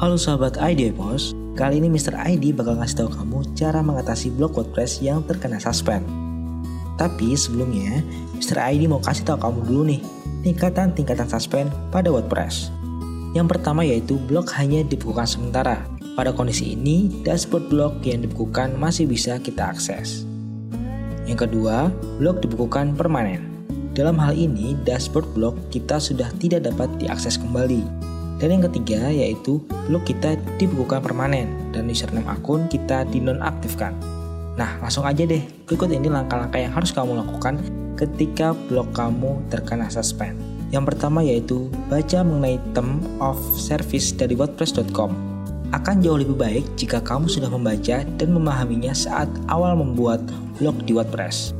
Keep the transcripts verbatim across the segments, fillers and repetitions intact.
Halo sahabat IDEBOS, kali ini mister I D bakal ngasih tahu kamu cara mengatasi blog WordPress yang terkena suspend. Tapi sebelumnya, mister I D mau kasih tahu kamu dulu nih tingkatan-tingkatan suspend pada WordPress. Yang pertama yaitu blog hanya dibekukan sementara. Pada kondisi ini, dashboard blog yang dibekukan masih bisa kita akses. Yang kedua, blog dibekukan permanen. Dalam hal ini, dashboard blog kita sudah tidak dapat diakses kembali. Dan yang ketiga yaitu blog kita dibekukan permanen dan username akun kita dinonaktifkan. Nah, langsung aja deh, berikut ini langkah-langkah yang harus kamu lakukan ketika blog kamu terkena suspend. Yang pertama yaitu baca mengenai term of service dari wordpress dot com. Akan jauh lebih baik jika kamu sudah membaca dan memahaminya saat awal membuat blog di WordPress.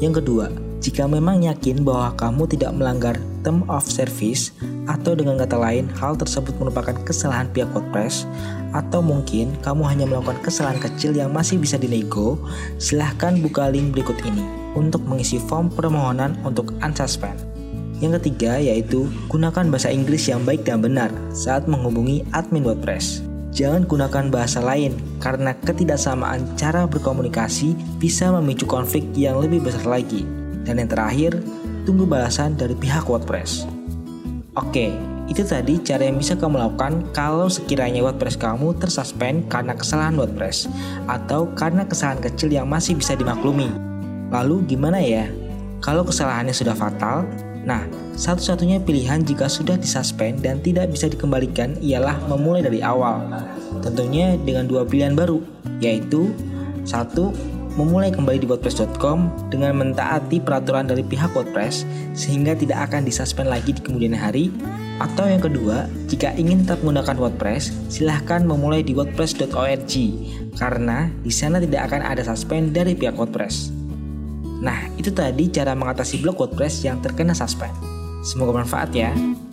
Yang kedua, jika memang yakin bahwa kamu tidak melanggar term of service, atau dengan kata lain hal tersebut merupakan kesalahan pihak WordPress, atau mungkin kamu hanya melakukan kesalahan kecil yang masih bisa dinego, silahkan buka link berikut ini untuk mengisi form permohonan untuk unsuspend. Yang ketiga yaitu gunakan bahasa Inggris yang baik dan benar saat menghubungi admin WordPress. Jangan gunakan bahasa lain, karena ketidaksamaan cara berkomunikasi bisa memicu konflik yang lebih besar lagi. Dan yang terakhir, tunggu balasan dari pihak WordPress. Oke, itu tadi cara yang bisa kamu lakukan kalau sekiranya WordPress kamu tersuspend karena kesalahan WordPress atau karena kesalahan kecil yang masih bisa dimaklumi. Lalu gimana ya? Kalau kesalahannya sudah fatal, nah, satu-satunya pilihan jika sudah disuspend dan tidak bisa dikembalikan ialah memulai dari awal. Tentunya dengan dua pilihan baru, yaitu satu, memulai kembali di wordpress dot com dengan mentaati peraturan dari pihak WordPress sehingga tidak akan disuspend lagi di kemudian hari. Atau yang kedua, jika ingin tetap menggunakan WordPress, silahkan memulai di wordpress dot org karena di sana tidak akan ada suspend dari pihak WordPress. Nah, itu tadi cara mengatasi blog WordPress yang terkena suspend. Semoga bermanfaat ya.